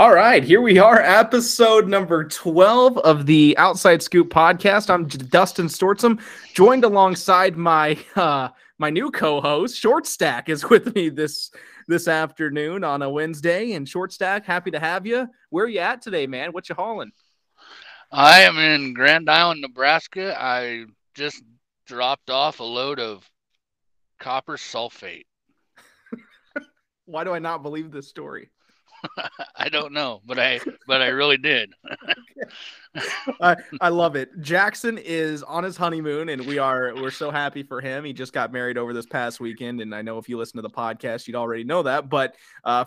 All right, here we are, episode number 12 of the Outside Scoop podcast. I'm Dustin Stortzum, joined alongside my my new co-host, Short Stack, is with me this afternoon on a Wednesday. And Short Stack, happy to have you. Where are you at today, man? What you hauling? I am in Grand Island, Nebraska. I just dropped off a load of copper sulfate. Why do I not believe this story? I don't know, but I really did. I love it. Jackson is on his honeymoon, and we're so happy for him. He just got married over this past weekend, and I know if you listen to the podcast, you'd already know that. But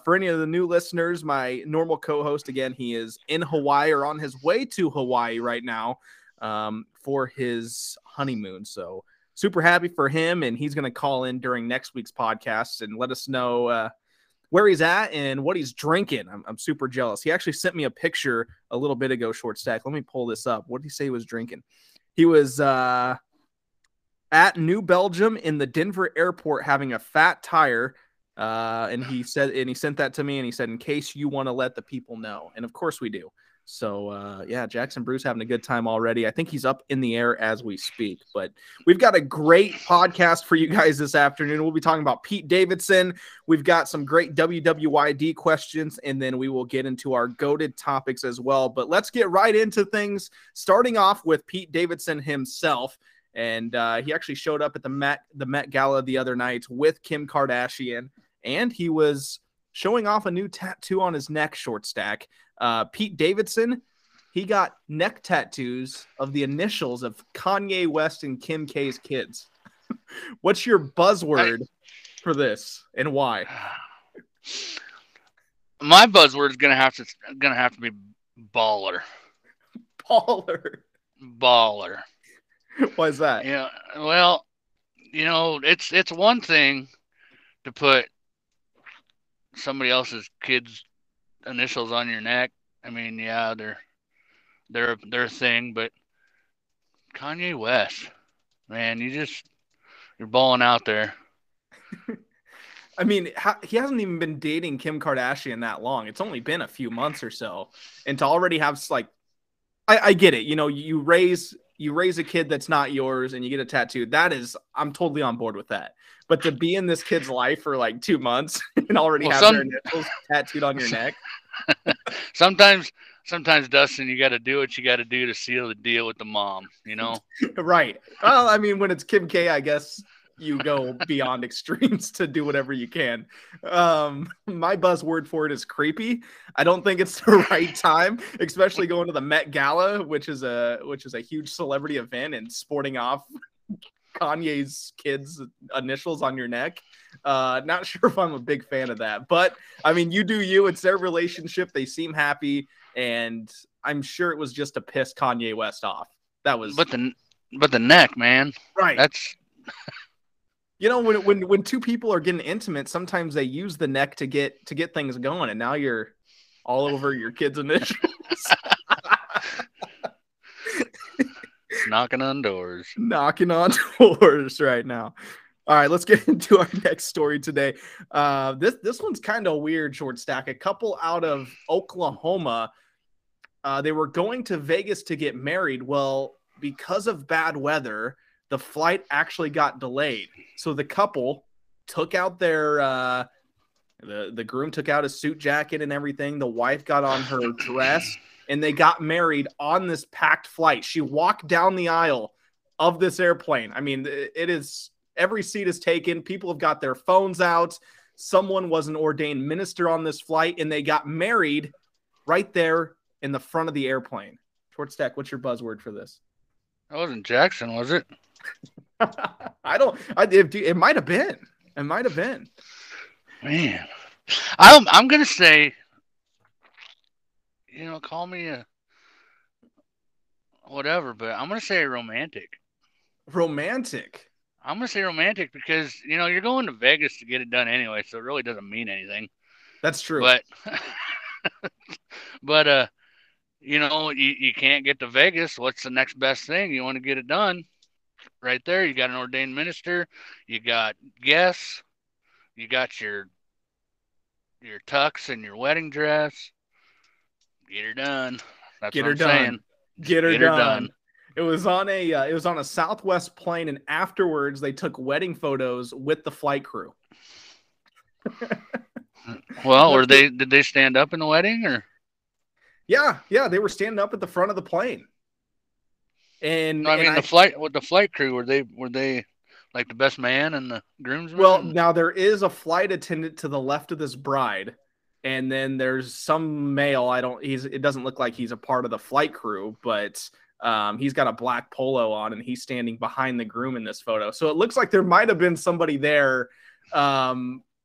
for any of the new listeners, my normal co-host, again, he is in Hawaii or on his way to Hawaii right now for his honeymoon. So super happy for him, and he's going to call in during next week's podcast and let us know where he's at and what he's drinking. I'm super jealous. He actually sent me a picture a little bit ago, Short Stack. Let me pull this up. What did he say he was drinking? He was at New Belgium in the Denver airport having a fat tire. And he sent that to me, and he said, in case you want to let the people know. And of course we do. So, yeah, Jackson Bruce having a good time already. I think he's up in the air as we speak. But we've got a great podcast for you guys this afternoon. We'll be talking about Pete Davidson. We've got some great WWYD questions, and then we will get into our goated topics as well. But let's get right into things, starting off with Pete Davidson himself. And he actually showed up at the Met Gala the other night with Kim Kardashian, and he was showing off a new tattoo on his neck, Short Stack. Pete Davidson, he got neck tattoos of the initials of Kanye West and Kim K's kids. What's your buzzword for this, and why? My buzzword is gonna have to be baller. Baller. Why is that? Yeah. Well, you know, it's one thing to put somebody else's kids' initials on your neck. I mean, yeah, they're a thing, but Kanye West, man, you're balling out there. I mean, he hasn't even been dating Kim Kardashian that long. It's only been a few months or so, and to already have, like, I get it. You know, you raise a kid that's not yours and you get a tattoo. I'm totally on board with that. But to be in this kid's life for like 2 months and already have their initials tattooed on your neck. Sometimes, Dustin, you got to do what you got to do to seal the deal with the mom, you know? Right. Well, I mean, when it's Kim K, I guess you go beyond extremes to do whatever you can. My buzzword for it is creepy. I don't think it's the right time, especially going to the Met Gala, which is a huge celebrity event, and sporting off Kanye's kids' initials on your neck. Not sure if I'm a big fan of that, but I mean, you do you. It's their relationship. They seem happy, and I'm sure it was just to piss Kanye West off. That was, but the neck, man. Right. That's. You know, when two people are getting intimate, sometimes they use the neck to get things going, and now you're all over your kids' initials. Knocking on doors right now. All right, let's get into our next story today. This one's kind of weird, Short Stack. A couple out of Oklahoma, they were going to Vegas to get married. Well, because of bad weather, the flight actually got delayed. So the couple took out their the groom took out his suit jacket and everything. The wife got on her dress, and they got married on this packed flight. She walked down the aisle of this airplane. I mean, it is, every seat is taken. People have got their phones out. Someone was an ordained minister on this flight, and they got married right there in the front of the airplane. Short Stack, what's your buzzword for this? That wasn't Jackson, was it? It might have been. It might have been. Man, I'm gonna say, you know, call me a whatever, but I'm gonna say romantic. Romantic. I'm gonna say romantic because, you know, you're going to Vegas to get it done anyway, so it really doesn't mean anything. That's true. But but you know, you can't get to Vegas. What's the next best thing? You want to get it done. Right there, you got an ordained minister, you got guests, you got your tux and your wedding dress. Get her done. That's what I'm saying. Get her done. It was on a Southwest plane, and afterwards they took wedding photos with the flight crew. Well, did they stand up in the wedding or? Yeah, they were standing up at the front of the plane. And the flight crew were they like the best man and the groomsmen? Well, now there is a flight attendant to the left of this bride, and then there's some male. It doesn't look like he's a part of the flight crew, but he's got a black polo on, and he's standing behind the groom in this photo. So it looks like there might have been somebody there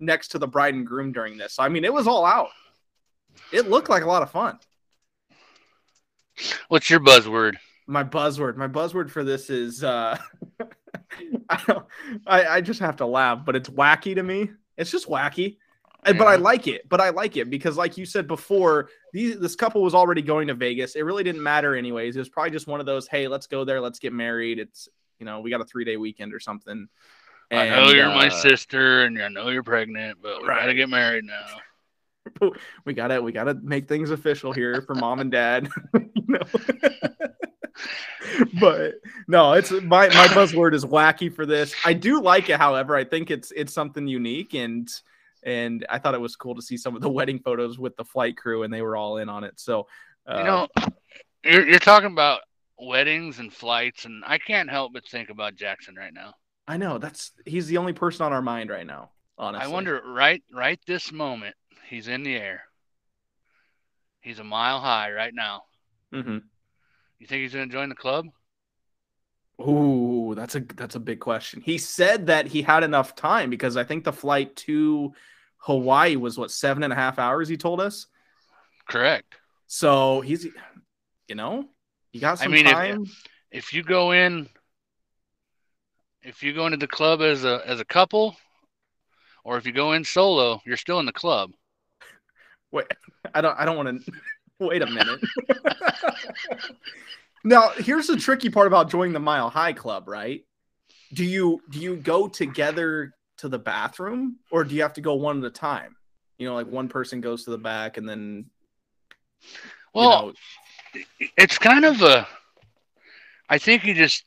next to the bride and groom during this. So, I mean, it was all out. It looked like a lot of fun. What's your buzzword? My buzzword for this is I just have to laugh, but it's wacky to me. It's just wacky. Yeah. But I like it. Because like you said before, this couple was already going to Vegas. It really didn't matter anyways. It was probably just one of those, hey, let's go there. Let's get married. It's, we got a 3-day weekend or something. And, I know you're my sister and I know you're pregnant, but we got to get married now. We gotta make things official here for mom and dad. But no, it's my buzzword is wacky for this. I do like it, however. I think it's something unique, and I thought it was cool to see some of the wedding photos with the flight crew, and they were all in on it. So you're talking about weddings and flights, and I can't help but think about Jackson right now. I know he's the only person on our mind right now. Honestly, I wonder right this moment. He's in the air. He's a mile high right now. Mm-hmm. You think he's going to join the club? Ooh, that's a big question. He said that he had enough time because I think the flight to Hawaii was, 7.5 hours, he told us? Correct. So he's, he got some time. If you go in, into the club as a couple, or if you go in solo, you're still in the club. Wait, I don't want to wait a minute. Now, here's the tricky part about joining the Mile High Club, right? Do you go together to the bathroom, or do you have to go one at a time? Like one person goes to the back and then. Well, it's kind of a. I think you just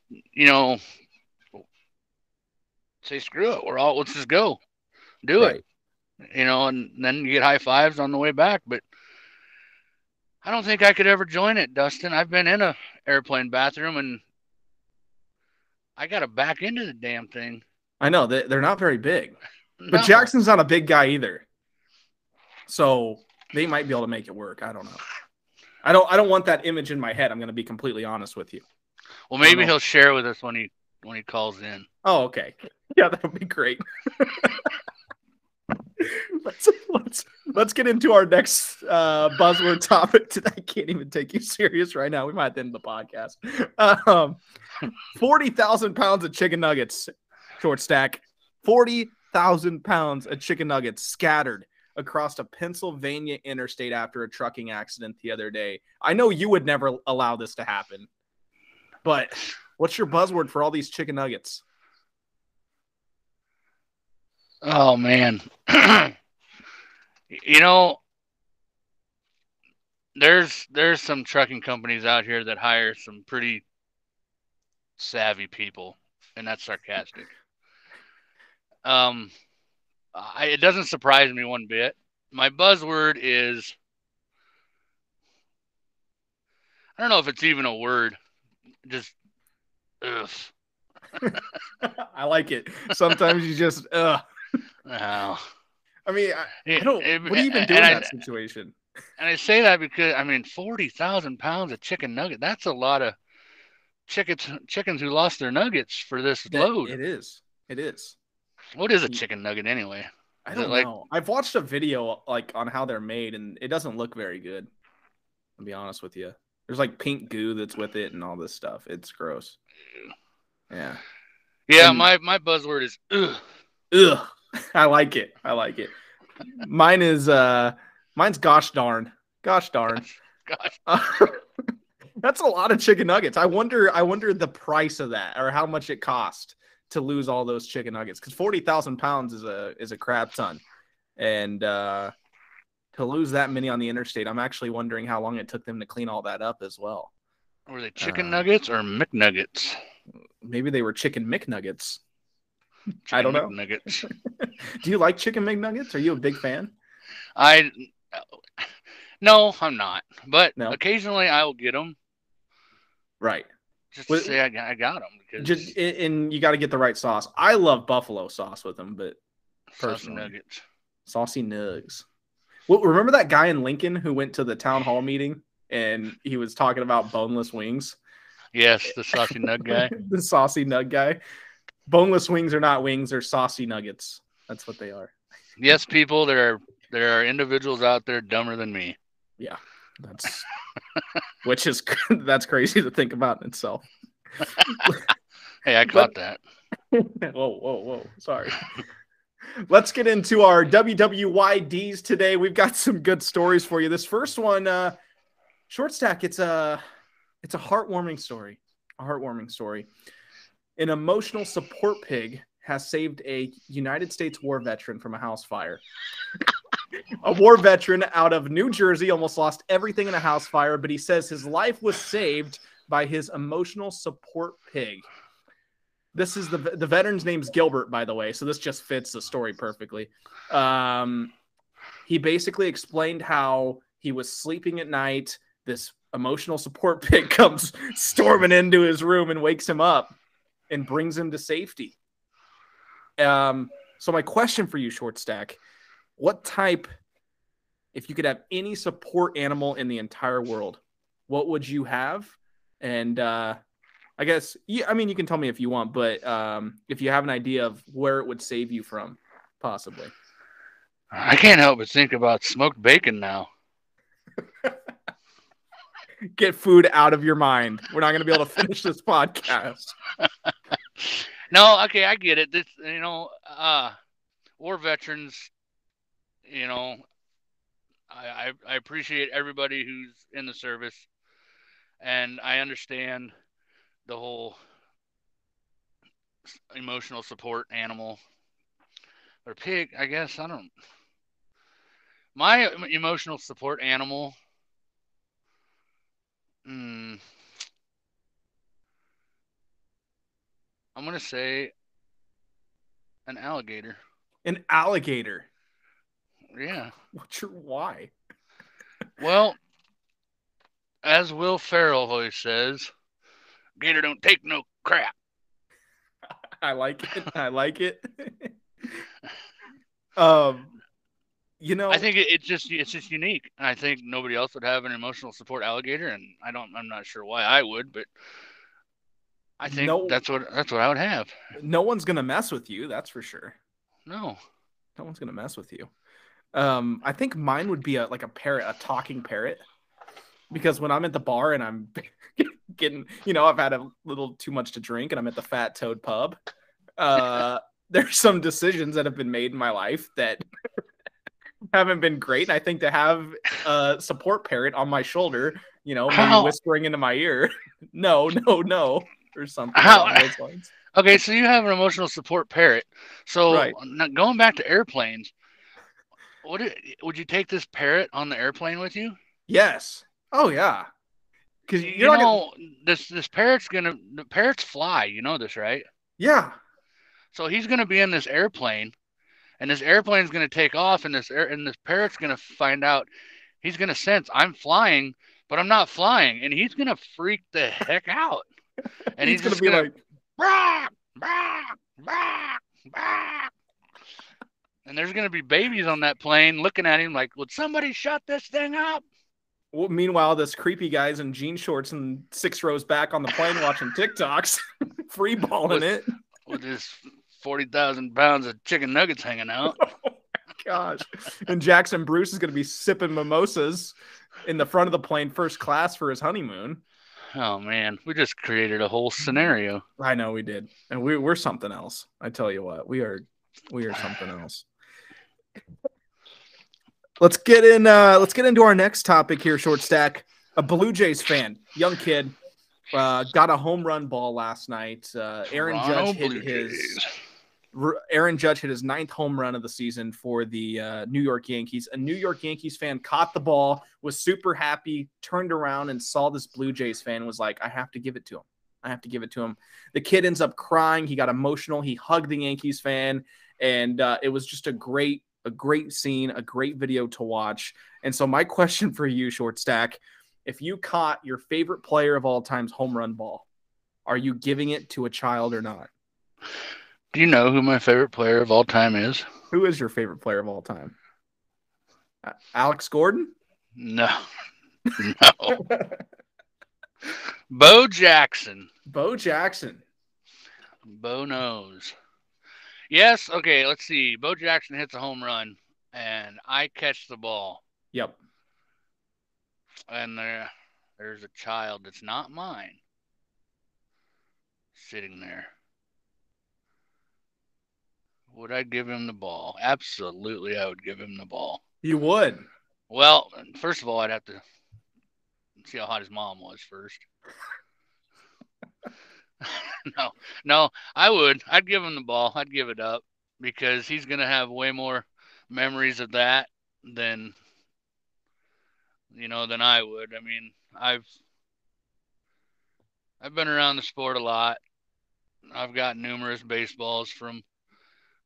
say screw it. Let's just go, do it, and then you get high fives on the way back, but. I don't think I could ever join it, Dustin. I've been in an airplane bathroom, and I got to back into the damn thing. I know. They're not very big. No. But Jackson's not a big guy either. So they might be able to make it work. I don't know. I don't want that image in my head. I'm going to be completely honest with you. Well, maybe he'll share with us when he calls in. Oh, okay. Yeah, that would be great. Let's get into our next buzzword topic. I can't even take you serious right now. We might have to end the podcast. 40,000 pounds of chicken nuggets, Short Stack. 40,000 pounds of chicken nuggets scattered across a Pennsylvania interstate after a trucking accident the other day. I know you would never allow this to happen, but what's your buzzword for all these chicken nuggets? Oh, man. There's some trucking companies out here that hire some pretty savvy people, and that's sarcastic. It doesn't surprise me one bit. My buzzword is, I don't know if it's even a word, just ugh. I like it. Sometimes you just ugh. No. I mean, what do you even do in that situation? And I say that because, 40,000 pounds of chicken nugget. That's a lot of chickens who lost their nuggets for this load. It is. What is a chicken nugget anyway? I don't know. I've watched a video on how they're made, and it doesn't look very good. I'll be honest with you. There's pink goo that's with it and all this stuff. It's gross. Yeah. Yeah, my buzzword is ugh. Ugh. I like it. Mine is mine's gosh darn. Gosh. That's a lot of chicken nuggets. I wonder the price of that, or how much it cost to lose all those chicken nuggets, because 40,000 pounds is a crap ton. And to lose that many on the interstate, I'm actually wondering how long it took them to clean all that up as well. Were they chicken nuggets or McNuggets? Maybe they were chicken McNuggets. I don't know. McNuggets. Do you like chicken McNuggets? Are you a big fan? No, I'm not. But occasionally I will get them. Right. Just to say I got them. Because... and you got to get the right sauce. I love buffalo sauce with them, but personally. Saucy nuggets. Saucy nugs. Well, remember that guy in Lincoln who went to the town hall meeting and he was talking about boneless wings? Yes, the saucy nug guy. The saucy nug guy. Boneless wings are not wings. They're saucy nuggets. That's what they are. Yes, people, there are individuals out there dumber than me. Yeah, that's that's crazy to think about in itself. Hey, I caught that. Whoa. Sorry. Let's get into our WWYDs today. We've got some good stories for you. This first one, Short Stack, it's a heartwarming story. A heartwarming story. An emotional support pig has saved a United States war veteran from a house fire. A war veteran out of New Jersey almost lost everything in a house fire, but he says his life was saved by his emotional support pig. This is the veteran's name's Gilbert, by the way, so this just fits the story perfectly. He basically explained how he was sleeping at night. This emotional support pig comes storming into his room and wakes him up and brings him to safety. So my question for you, Short Stack, what type, if you could have any support animal in the entire world, what would you have? And I guess, you can tell me if you want, but if you have an idea of where it would save you from, possibly. I can't help but think about smoked bacon now. Get food out of your mind. We're not going to be able to finish this podcast. No, okay, I get it. This, war veterans, I appreciate everybody who's in the service, and I understand the whole emotional support animal or pig, I guess. I don't. My emotional support animal. I'm going to say an alligator. An alligator? Yeah. Why? Well, as Will Ferrell always says, gator don't take no crap. I like it. I think it's just unique. I think nobody else would have an emotional support alligator, and I'm not sure why I would, but I think that's what I would have. No one's gonna mess with you, that's for sure. No one's gonna mess with you. I think mine would be a parrot, a talking parrot, because when I'm at the bar and I'm getting, I've had a little too much to drink and I'm at the Fat Toad Pub. There's some decisions that have been made in my life that haven't been great. And I think to have a support parrot on my shoulder, maybe whispering into my ear, no. Or something. Okay, so you have an emotional support parrot. So right. Now going back to airplanes, would you take this parrot on the airplane with you? Yes. Oh yeah. Because parrots fly. You know this, right? Yeah. So he's gonna be in this airplane, and this airplane's gonna take off, and this parrot's gonna find out. He's gonna sense I'm flying, but I'm not flying, and he's gonna freak the heck out. And he's going to be like, bah, bah, bah, bah. And there's going to be babies on that plane looking at him like, would somebody shut this thing up? Well, meanwhile, this creepy guy's in jean shorts and 6 rows back on the plane watching TikToks, freeballing it. With his 40,000 pounds of chicken nuggets hanging out. Oh, my gosh. And Jackson Bruce is going to be sipping mimosas in the front of the plane first class for his honeymoon. Oh, man, we just created a whole scenario. I know we did. And we're something else. I tell you what, we are something else. Let's get into our next topic here, Short Stack. A Blue Jays fan, young kid, got a home run ball last night. Aaron Judge hit his Aaron Judge hit his 9th home run of the season for the New York Yankees. A New York Yankees fan caught the ball, was super happy, turned around and saw this Blue Jays fan, was like, I have to give it to him. I have to give it to him. The kid ends up crying. He got emotional. He hugged the Yankees fan, and it was just a great scene, a great video to watch. And so my question for you, Short Stack, if you caught your favorite player of all time's home run ball, are you giving it to a child or not? Do you know who my favorite player of all time is? Who is your favorite player of all time? Alex Gordon? No. Bo Jackson. Bo Jackson. Bo knows. Yes. Okay. Let's see. Bo Jackson hits a home run, and I catch the ball. Yep. And there's a child that's not mine sitting there. Would I give him the ball? Absolutely, I would give him the ball. You would? Well, first of all, I'd have to see how hot his mom was first. No, I would. I'd give him the ball. I'd give it up because he's going to have way more memories of that than I would. I mean, I've been around the sport a lot. I've got numerous baseballs from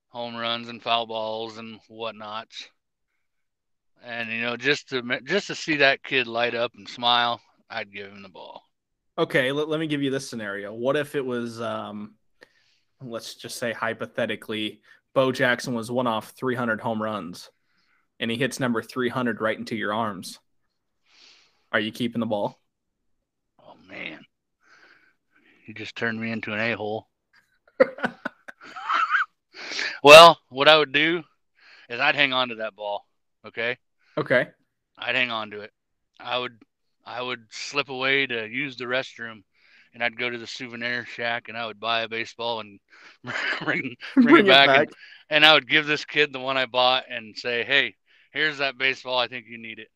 home runs and foul balls and whatnots. And, just to see that kid light up and smile, I'd give him the ball. Okay, let me give you this scenario. What if it was, let's just say hypothetically, Bo Jackson was one off 300 home runs, and he hits number 300 right into your arms. Are you keeping the ball? Oh, man. You just turned me into an a-hole. Well, what I would do is I'd hang on to that ball. Okay? Okay. I'd hang on to it. I would slip away to use the restroom, and I'd go to the souvenir shack, and I would buy a baseball and bring it back. And I would give this kid the one I bought and say, hey, here's that baseball. I think you need it.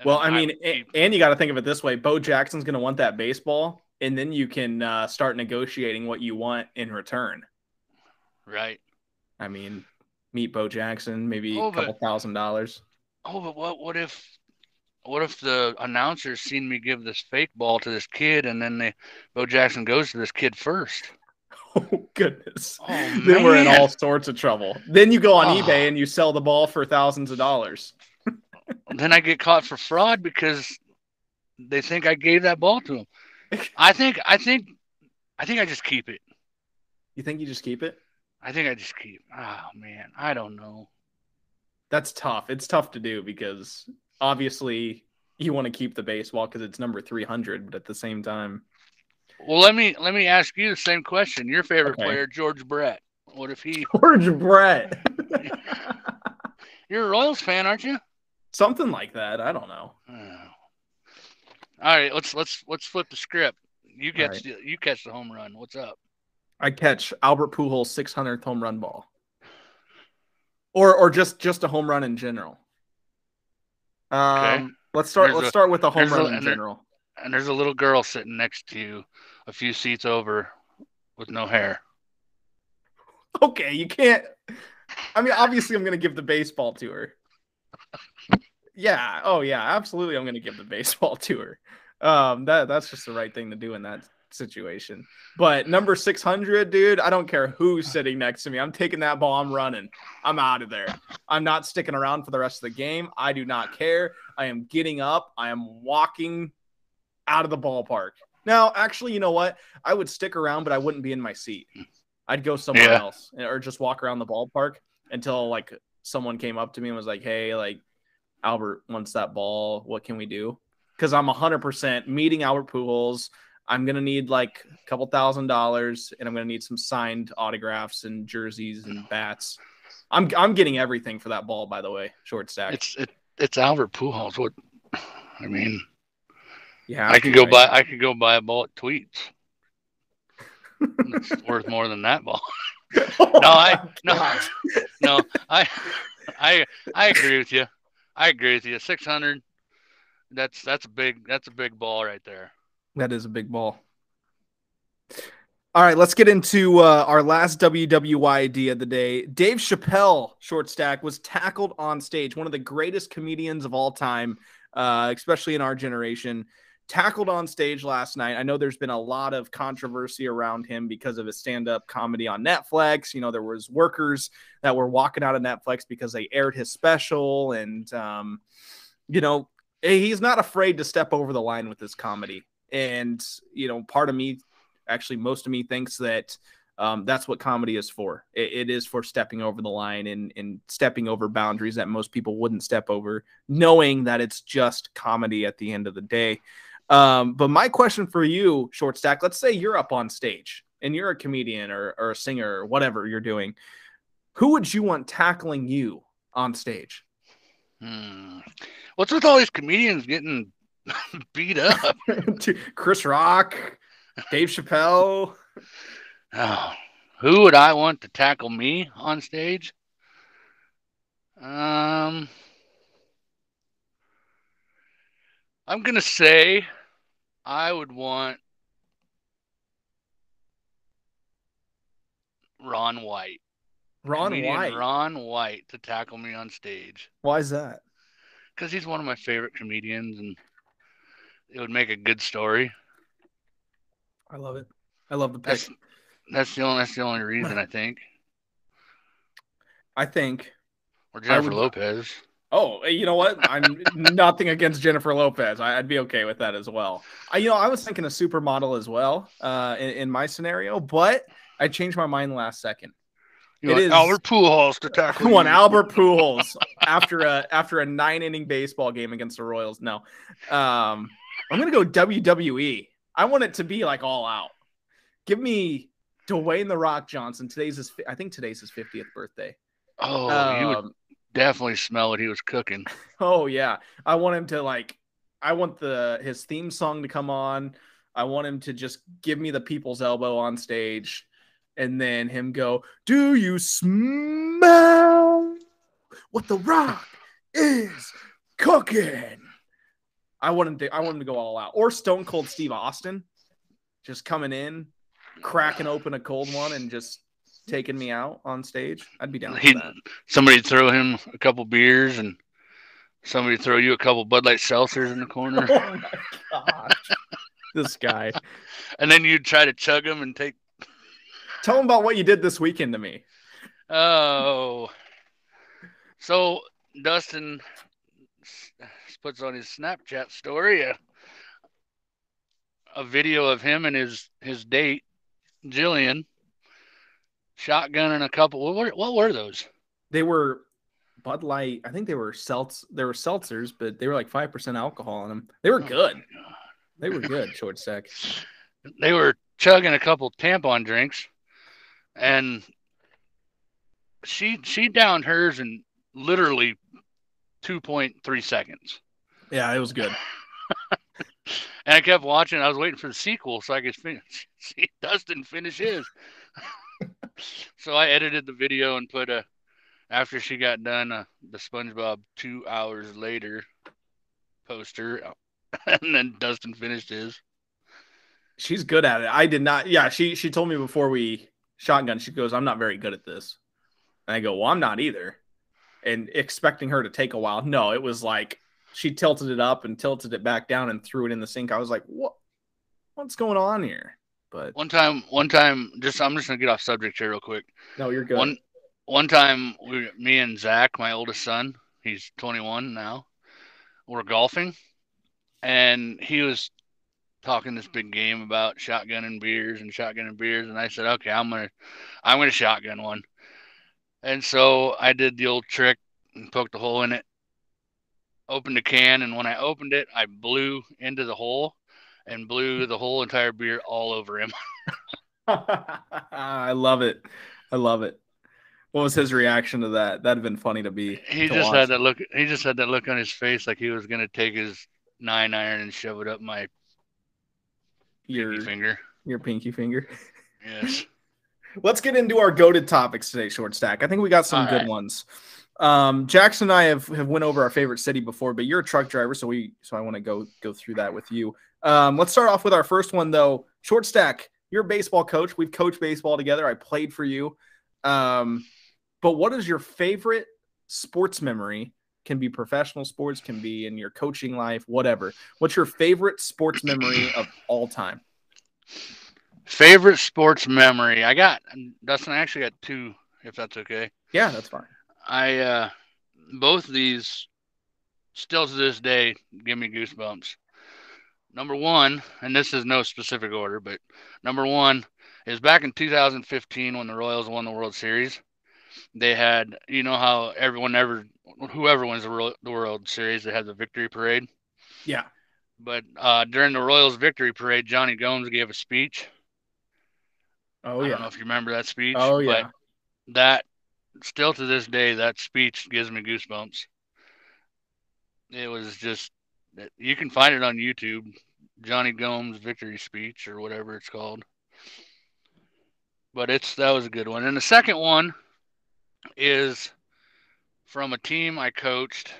And and you got to think of it this way. Bo Jackson's going to want that baseball, and then you can start negotiating what you want in return. Right. I mean, meet Bo Jackson, maybe $2,000. Oh, but what if the announcers seen me give this fake ball to this kid, and then Bo Jackson goes to this kid first? Oh, goodness. Oh, man. Then we're in all sorts of trouble. Then you go on eBay and you sell the ball for thousands of dollars. Then I get caught for fraud because they think I gave that ball to them. I think I just keep it. You think you just keep it? I think I just keep. Oh man, I don't know. That's tough. It's tough to do because obviously you want to keep the baseball because it's number 300, but at the same time. Well, let me ask you the same question. Your favorite player, George Brett. What if he? George Brett. You're a Royals fan, aren't you? Something like that. I don't know. Oh. All right, let's flip the script. You catch the home run. What's up? I catch Albert Pujols' 600th home run ball, or just a home run in general. Okay. Let's start with a home run in general. And there's a little girl sitting next to you, a few seats over, with no hair. Okay, you can't. I mean, obviously, I'm going to give the baseball to her. Yeah. Oh, yeah. Absolutely, I'm going to give the baseball to her. That's just the right thing to do in that situation. But number 600, dude, I don't care who's sitting next to me. I'm taking that ball. I'm running. I'm out of there. I'm not sticking around for the rest of the game. I do not care. I am getting up. I am walking out of the ballpark. Now, actually, you know what? I would stick around, but I wouldn't be in my seat. I'd go somewhere else or just walk around the ballpark until like someone came up to me and was like, hey, like Albert wants that ball. What can we do? Because I'm 100% meeting Albert Pujols. I'm going to need like a couple $1,000 and I'm going to need some signed autographs and jerseys and bats. I'm getting everything for that ball, by the way, Short Stack. It's Albert Pujols. What I mean, yeah, I could go buy a ball at Tweets. It's worth more than that ball. I agree with you. 600. That's a big ball right there. That is a big ball. All right, let's get into our last WWYD of the day. Dave Chappelle, Short Stack, was tackled on stage. One of the greatest comedians of all time, especially in our generation. Tackled on stage last night. I know there's been a lot of controversy around him because of his stand-up comedy on Netflix. You know, there was workers that were walking out of Netflix because they aired his special. And, you know, he's not afraid to step over the line with his comedy. And, you know, part of me, actually most of me, thinks that that's what comedy is for. It is for stepping over the line and stepping over boundaries that most people wouldn't step over, knowing that it's just comedy at the end of the day. But my question for you, Short Stack, let's say you're up on stage and you're a comedian or a singer or whatever you're doing. Who would you want tackling you on stage? What's with all these comedians getting beat up? Chris Rock, Dave Chappelle. Oh, who would I want to tackle me on stage? I'm going to say I would want Ron White. Ron White to tackle me on stage. Why is that? Because he's one of my favorite comedians, and it would make a good story. I love it. I love the pick. That's the only reason, I think. Or Jennifer Lopez. Oh, you know what? I'm nothing against Jennifer Lopez. I'd be okay with that as well. I was thinking a supermodel as well in my scenario, but I changed my mind last second. You want Albert Pujols to tackle you. I want Albert Pujols after a 9-inning baseball game against the Royals. No, I'm going to go WWE. I want it to be like all out. Give me Dwayne The Rock Johnson. I think today's his 50th birthday. Oh, you would definitely smell what he was cooking. Oh yeah, I want him to his theme song to come on. I want him to just give me the people's elbow on stage, and then him go, "Do you smell what The Rock is cooking?" I want him to go all out. Or Stone Cold Steve Austin, just coming in, cracking open a cold one and just taking me out on stage. I'd be down for that. Somebody throw him a couple beers and somebody throw you a couple Bud Light seltzers in the corner. Oh my gosh. This guy. And then you'd try to chug him and take. Tell him about what you did this weekend to me. Oh. So Dustin puts on his Snapchat story a video of him and his date, Jillian, shotgunning a couple. What were those? They were Bud Light. I think they were seltzers, but they were like 5% alcohol in them. They were good. Oh, they were good, Short Stack. They were chugging a couple tampon drinks, and she downed hers in literally 2.3 seconds. Yeah, it was good. And I kept watching. I was waiting for the sequel so I could see Dustin finish his. So I edited the video and put after she got done, the SpongeBob 2 hours later poster, and then Dustin finished his. She's good at it. I did not. Yeah, she told me before we shotgun, she goes, "I'm not very good at this." And I go, "Well, I'm not either." And expecting her to take a while. No, it was like she tilted it up and tilted it back down and threw it in the sink. I was like, what's going on here? But one time, I'm just gonna get off subject here real quick. No, you're good. One time, me and Zach, my oldest son, he's 21 now, we're golfing, and he was talking this big game about shotgunning beers, and I said, "Okay, I'm gonna shotgun one," and so I did the old trick and poked a hole in it, opened a can, and when I opened it, I blew into the hole. And blew the whole entire beer all over him. I love it. What was his reaction to that? That'd have been funny to be. He just had that look. He just had that look on his face, like he was gonna take his 9-iron and shove it up my pinky finger. Your pinky finger. Yes. Let's get into our goated topics today, Short Stack. I think we got some good ones. Jackson and I have went over our favorite city before, but you're a truck driver, so I want to go through that with you. Let's start off with our first one, though. Short Stack, You're a baseball coach. We've coached baseball together. I played for you. But what is your favorite sports memory? Can be professional sports, can be in your coaching life, whatever. What's your favorite sports memory of all time? Favorite sports memory. I got, Dustin, I actually got two, if that's okay. Yeah, that's fine. I both of these still to this day give me goosebumps. Number one, and this is no specific order, but number one is back in 2015 when the Royals won the World Series. They had, you know how whoever wins the World Series, they have the victory parade. Yeah. But during the Royals victory parade, Johnny Gomes gave a speech. Oh, yeah. I don't know if you remember that speech. Oh, yeah. But that, still to this day, that speech gives me goosebumps. It was just, you can find it on YouTube, Johnny Gomes victory speech or whatever it's called. But that was a good one. And the second one is from a team I coached. Shoot,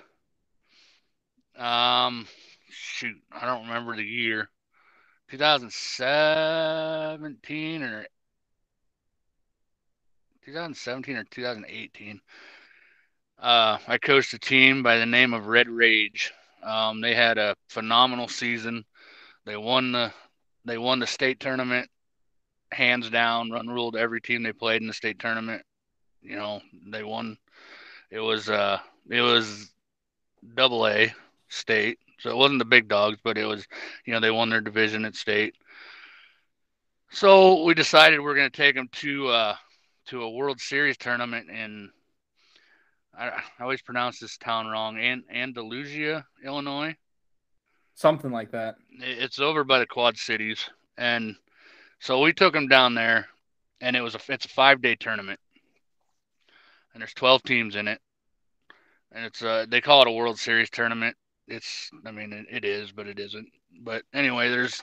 I don't remember the year. 2017 or 2018. I coached a team by the name of Red Rage. They had a phenomenal season. They won the state tournament hands down, run ruled every team they played in the state tournament. You know, they won. It was AA state, so it wasn't the big dogs, but it was, you know, they won their division at state. So we decided we're going to take them to a World Series tournament in, I always pronounce this town wrong, Andalusia, Illinois, something like that. It's over by the Quad Cities, and so we took them down there, and it's a 5-day tournament. And there's 12 teams in it, and they call it a World Series tournament. It is, but it isn't. But anyway, there was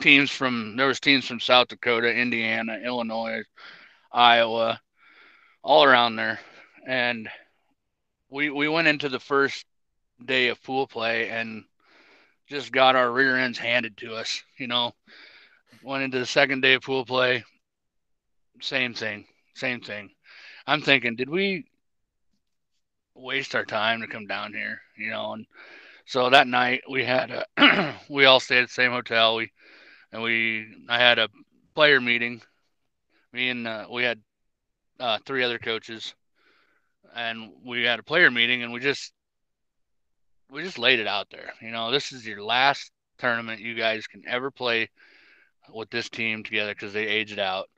teams from South Dakota, Indiana, Illinois, Iowa, all around there. And we went into the first day of pool play and just got our rear ends handed to us. You know, went into the second day of pool play, same thing. I'm thinking, did we waste our time to come down here, you know? And so that night we had we all stayed at the same hotel. I had a player meeting. Me and we had three other coaches, and we had a player meeting, and we just laid it out there. You know, this is your last tournament you guys can ever play with this team together because they aged out.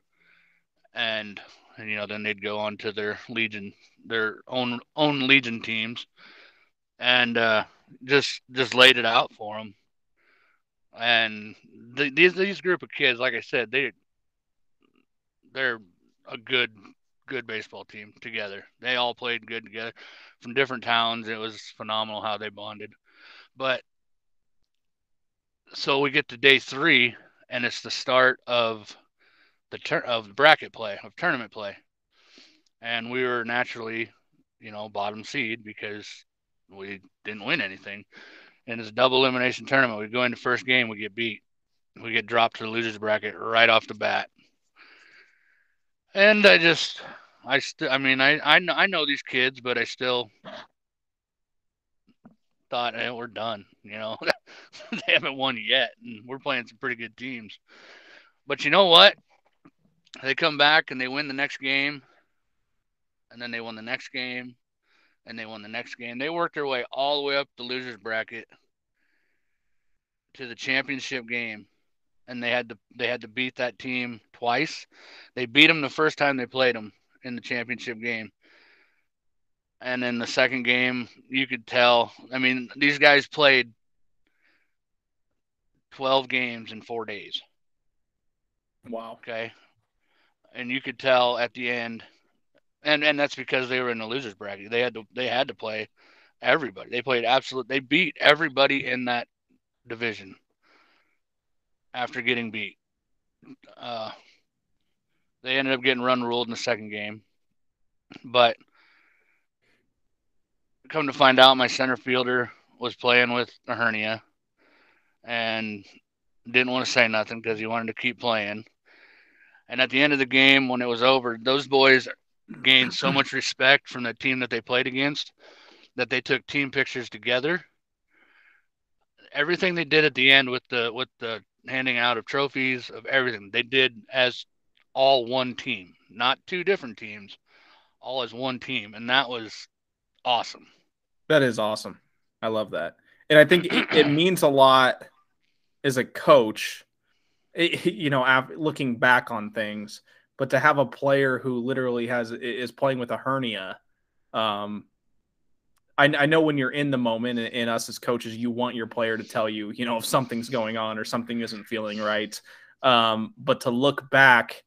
And you know, then they'd go on to their Legion, their own Legion teams, and just laid it out for them. And these group of kids, like I said, they're a good baseball team together. They all played good together from different towns. It was phenomenal how they bonded. But so we get to day three, and it's the start of tournament play, and we were naturally, you know, bottom seed because we didn't win anything. And it's a double elimination tournament. We go into first game, we get beat, we get dropped to the losers bracket right off the bat. And I know these kids, but I still thought, hey, we're done. You know, they haven't won yet, and we're playing some pretty good teams. But you know what? They come back and they win the next game, and then they won the next game, and they won the next game. They worked their way all the way up the losers bracket to the championship game, and they had to beat that team twice. They beat them the first time they played them in the championship game, and in the second game, you could tell. I mean, these guys played 12 games in 4 days. Wow. Okay. And you could tell at the end, and that's because they were in the losers bracket. They had to play everybody. They beat everybody in that division after getting beat. They ended up getting run ruled in the second game. But come to find out, my center fielder was playing with a hernia and didn't want to say nothing because he wanted to keep playing. And at the end of the game, when it was over, those boys gained so much respect from the team that they played against that they took team pictures together. Everything they did at the end with the handing out of trophies, of everything, they did as all one team, not two different teams, all as one team. And that was awesome. That is awesome. I love that. And I think it means a lot as a coach, you know, looking back on things, but to have a player who literally is playing with a hernia. I know when you're in the moment, and us as coaches, you want your player to tell you, you know, if something's going on or something isn't feeling right. But to look back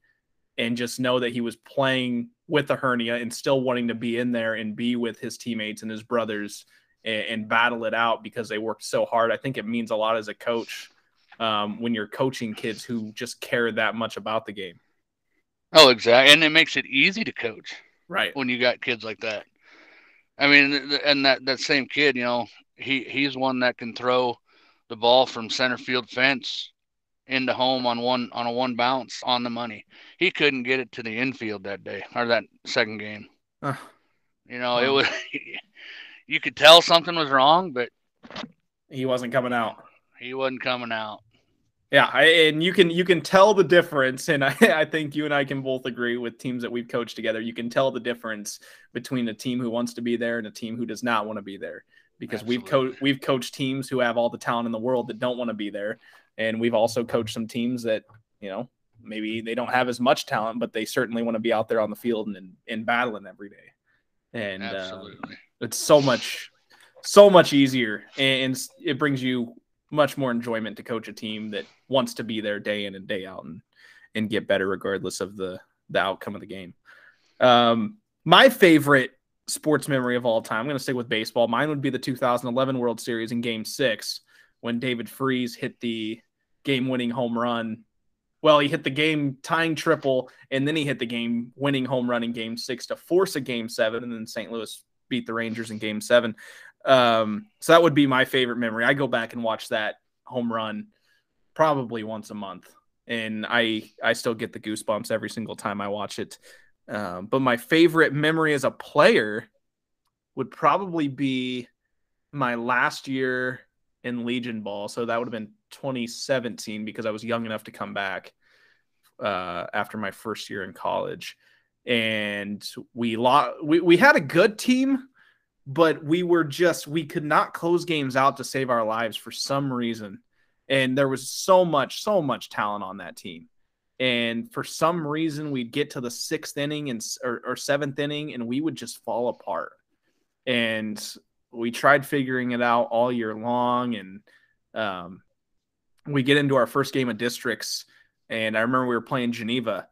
and just know that he was playing with a hernia and still wanting to be in there and be with his teammates and his brothers and battle it out because they worked so hard. I think it means a lot as a coach when you're coaching kids who just care that much about the game. Oh, exactly. And it makes it easy to coach, right? When you got kids like that. I mean, and that same kid, you know, he's one that can throw the ball from center field fence into home on a one bounce on the money. He couldn't get it to the infield that day or that second game. You know, it was you could tell something was wrong, but he wasn't coming out. He wasn't coming out. Yeah, and you can tell the difference, and I think you and I can both agree with teams that we've coached together. You can tell the difference between a team who wants to be there and a team who does not want to be there, because we've coached teams who have all the talent in the world that don't want to be there, and we've also coached some teams that, you know, maybe they don't have as much talent, but they certainly want to be out there on the field and battling every day. And it's so much easier, and it brings you much more enjoyment to coach a team that wants to be there day in and day out and get better regardless of the outcome of the game. My favorite sports memory of all time, I'm going to stick with baseball. Mine would be the 2011 World Series in Game 6 when David Freese hit the game-winning home run. Well, he hit the game-tying triple, and then he hit the game-winning home run in Game 6 to force a Game 7, and then St. Louis beat the Rangers in Game 7. So that would be my favorite memory. I go back and watch that home run probably once a month, and I still get the goosebumps every single time I watch it. But my favorite memory as a player would probably be my last year in Legion ball. So that would have been 2017 because I was young enough to come back, after my first year in college, and we had a good team. But we could not close games out to save our lives for some reason. And there was so much talent on that team. And for some reason, we'd get to the 6th inning or 7th inning, and we would just fall apart. And we tried figuring it out all year long. And we get into our first game of districts. And I remember we were playing Geneva.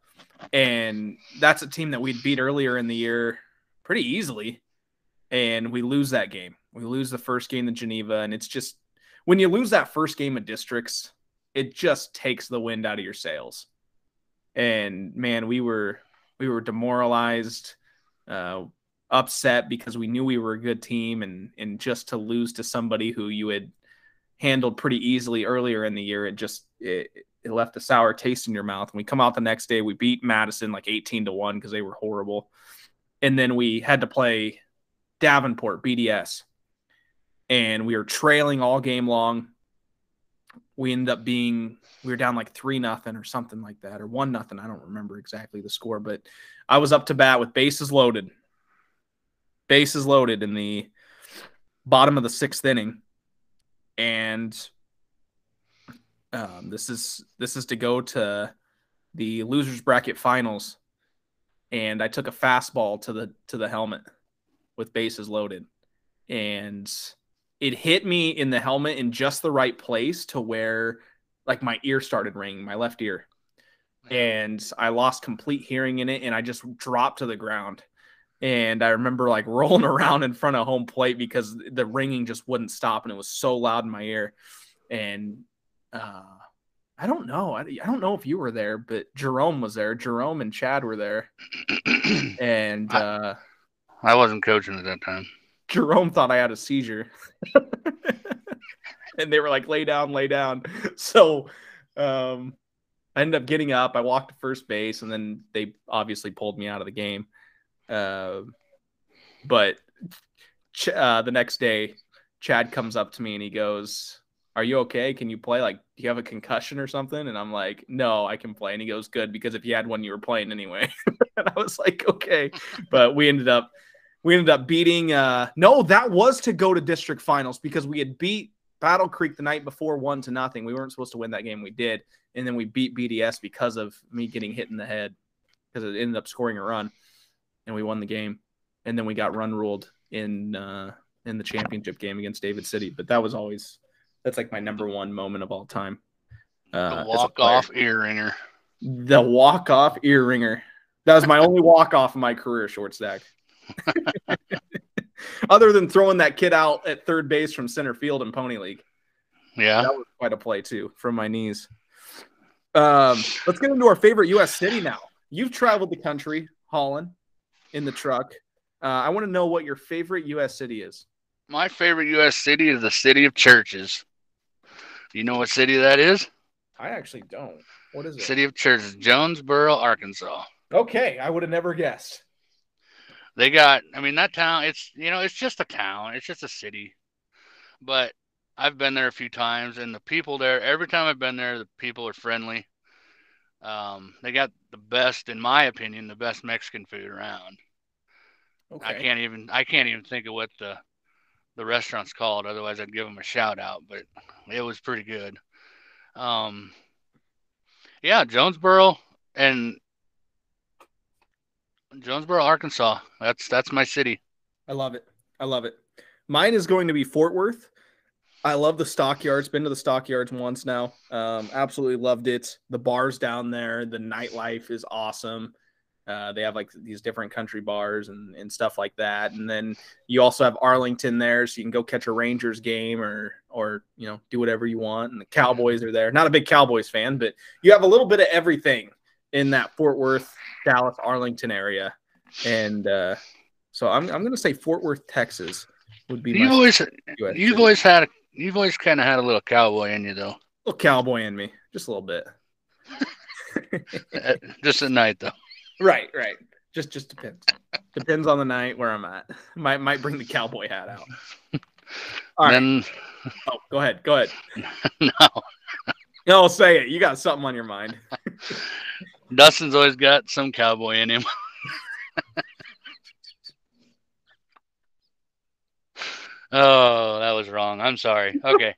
And that's a team that we'd beat earlier in the year pretty easily. And we lose that game. We lose the first game to Geneva. And it's just, when you lose that first game of districts, it just takes the wind out of your sails. And man, we were demoralized, upset, because we knew we were a good team. And just to lose to somebody who you had handled pretty easily earlier in the year, it left a sour taste in your mouth. And we come out the next day, we beat Madison like 18-1 because they were horrible. And then we had to play Davenport, BDS, and we were trailing all game long. We ended up we were down like 3-0 or something like that, or 1-0. I don't remember exactly the score, but I was up to bat with bases loaded in the bottom of the 6th inning. And this is to go to the losers bracket finals. And I took a fastball to the helmet with bases loaded, and it hit me in the helmet in just the right place to where like my ear started ringing, my left ear, and I lost complete hearing in it. And I just dropped to the ground. And I remember like rolling around in front of home plate because the ringing just wouldn't stop. And it was so loud in my ear. And, I don't know. I don't know if you were there, but Jerome was there. Jerome and Chad were there. And, I wasn't coaching at that time. Jerome thought I had a seizure. And they were like, lay down. So I ended up getting up. I walked to first base, and then they obviously pulled me out of the game. But the next day, Chad comes up to me and he goes, "Are you okay? Can you play? Like, do you have a concussion or something?" And I'm like, "No, I can play." And he goes, "Good, because if you had one, you were playing anyway." And I was like, "Okay." But we ended up beating. No, that was to go to district finals because we had beat Battle Creek the night before 1-0. We weren't supposed to win that game. We did. And then we beat BDS because of me getting hit in the head because it ended up scoring a run, and we won the game. And then we got run ruled in the championship game against David City. But that was always – that's like my number one moment of all time. The walk-off ear ringer. The walk-off ear ringer. That was my only walk-off in my career, Short Stack. Other than throwing that kid out at third base from center field in Pony League. Yeah. That was quite a play, too, from my knees. Let's get into our favorite U.S. city now. You've traveled the country, hauling in the truck. I want to know what your favorite U.S. city is. My favorite U.S. city is the city of churches. Do you know what city that is? I actually don't. What is it? City of Churches, Jonesboro, Arkansas. Okay, I would have never guessed. They got, I mean, that town, it's, you know, it's just a town. It's just a city. But I've been there a few times, and the people there, every time I've been there, the people are friendly. They got the best, in my opinion, the best Mexican food around. Okay. I can't even think of what the restaurant's called. Otherwise, I'd give them a shout out, but it was pretty good. Yeah, Jonesboro, Arkansas. That's my city. I love it. Mine is going to be Fort Worth. I love the Stockyards. Been to the Stockyards once now. Absolutely loved it. The bars down there, the nightlife is awesome. They have like these different country bars and stuff like that. And then you also have Arlington there, so you can go catch a Rangers game or you know, do whatever you want. And the Cowboys are there. Not a big Cowboys fan, but you have a little bit of everything in that Fort Worth, Dallas, Arlington area. And so I'm going to say Fort Worth, Texas would be my favorite. You've always kind of had a little cowboy in you, though. A little cowboy in me. Just a little bit. Just at night, though. Right. Just depends. Depends on the night where I'm at. Might bring the cowboy hat out. All right. Oh, go ahead. No, say it. You got something on your mind. Dustin's always got some cowboy in him. Oh, that was wrong. I'm sorry. Okay.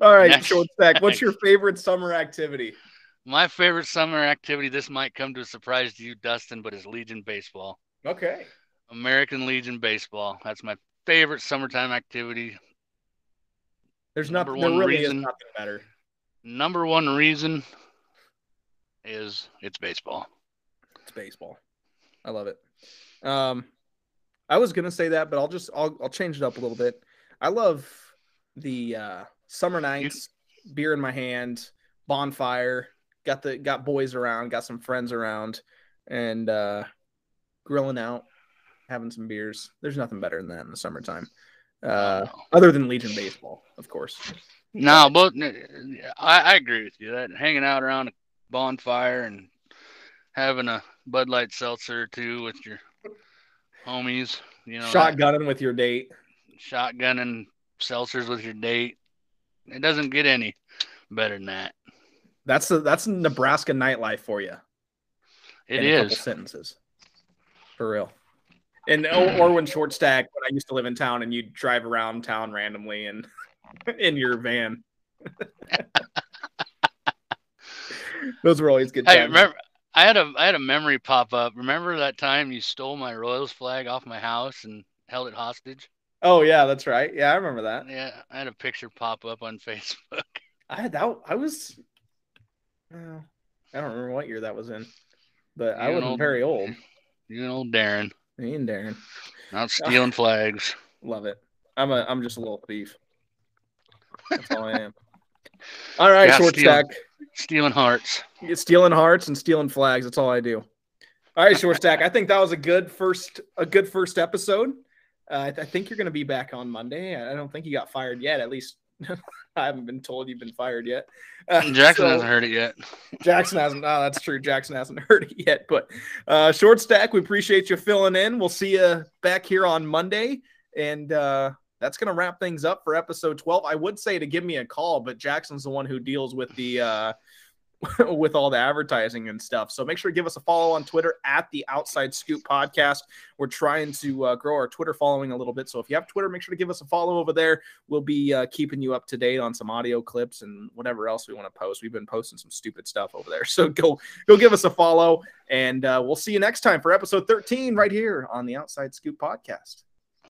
All right, next. Short Stack, what's your favorite summer activity? My favorite summer activity, this might come to a surprise to you, Dustin, but it's Legion baseball. Okay. American Legion baseball. That's my favorite summertime activity. There's nothing better. Number one reason is it's baseball. It's baseball. I love it. I was gonna say that, but I'll change it up a little bit. I love the summer nights, beer in my hand, bonfire, got boys around, got some friends around, and grilling out, having some beers. There's nothing better than that in the summertime, other than Legion baseball, of course. No, but I agree with you. That hanging out around a bonfire and having a Bud Light seltzer or two with your homies, you know, shotgunning seltzers with your date. It doesn't get any better than that. That's Nebraska nightlife for you. It is. A couple sentences, for real. And or when Short Stack, when I used to live in town, and you'd drive around town randomly and in your van. Those were always good times. Hey, remember, I had a memory pop up. Remember that time you stole my Royals flag off my house and held it hostage? Oh yeah, that's right. Yeah, I remember that. Yeah, I had a picture pop up on Facebook. I don't remember what year that was in, but I wasn't very old. You and old Darren. Me and Darren. Not stealing flags. Love it. I'm just a little thief. That's all I am. All right, yeah, Short Stack. Stealing hearts. Stealing hearts and stealing flags. That's all I do. All right, Short Stack. I think that was a good first episode. I think you're going to be back on Monday. I don't think you got fired yet, at least I haven't been told you've been fired yet. Jackson hasn't heard it yet. Jackson hasn't. Oh, that's true. Jackson hasn't heard it yet. But Short Stack, we appreciate you filling in. We'll see you back here on Monday. And that's going to wrap things up for episode 12. I would say to give me a call, but Jackson's the one who deals with the with all the advertising and stuff. So make sure to give us a follow on Twitter at the Outside Scoop Podcast. We're trying to grow our Twitter following a little bit. So if you have Twitter, make sure to give us a follow over there. We'll be keeping you up to date on some audio clips and whatever else we want to post. We've been posting some stupid stuff over there. So go give us a follow, and we'll see you next time for episode 13 right here on the Outside Scoop Podcast.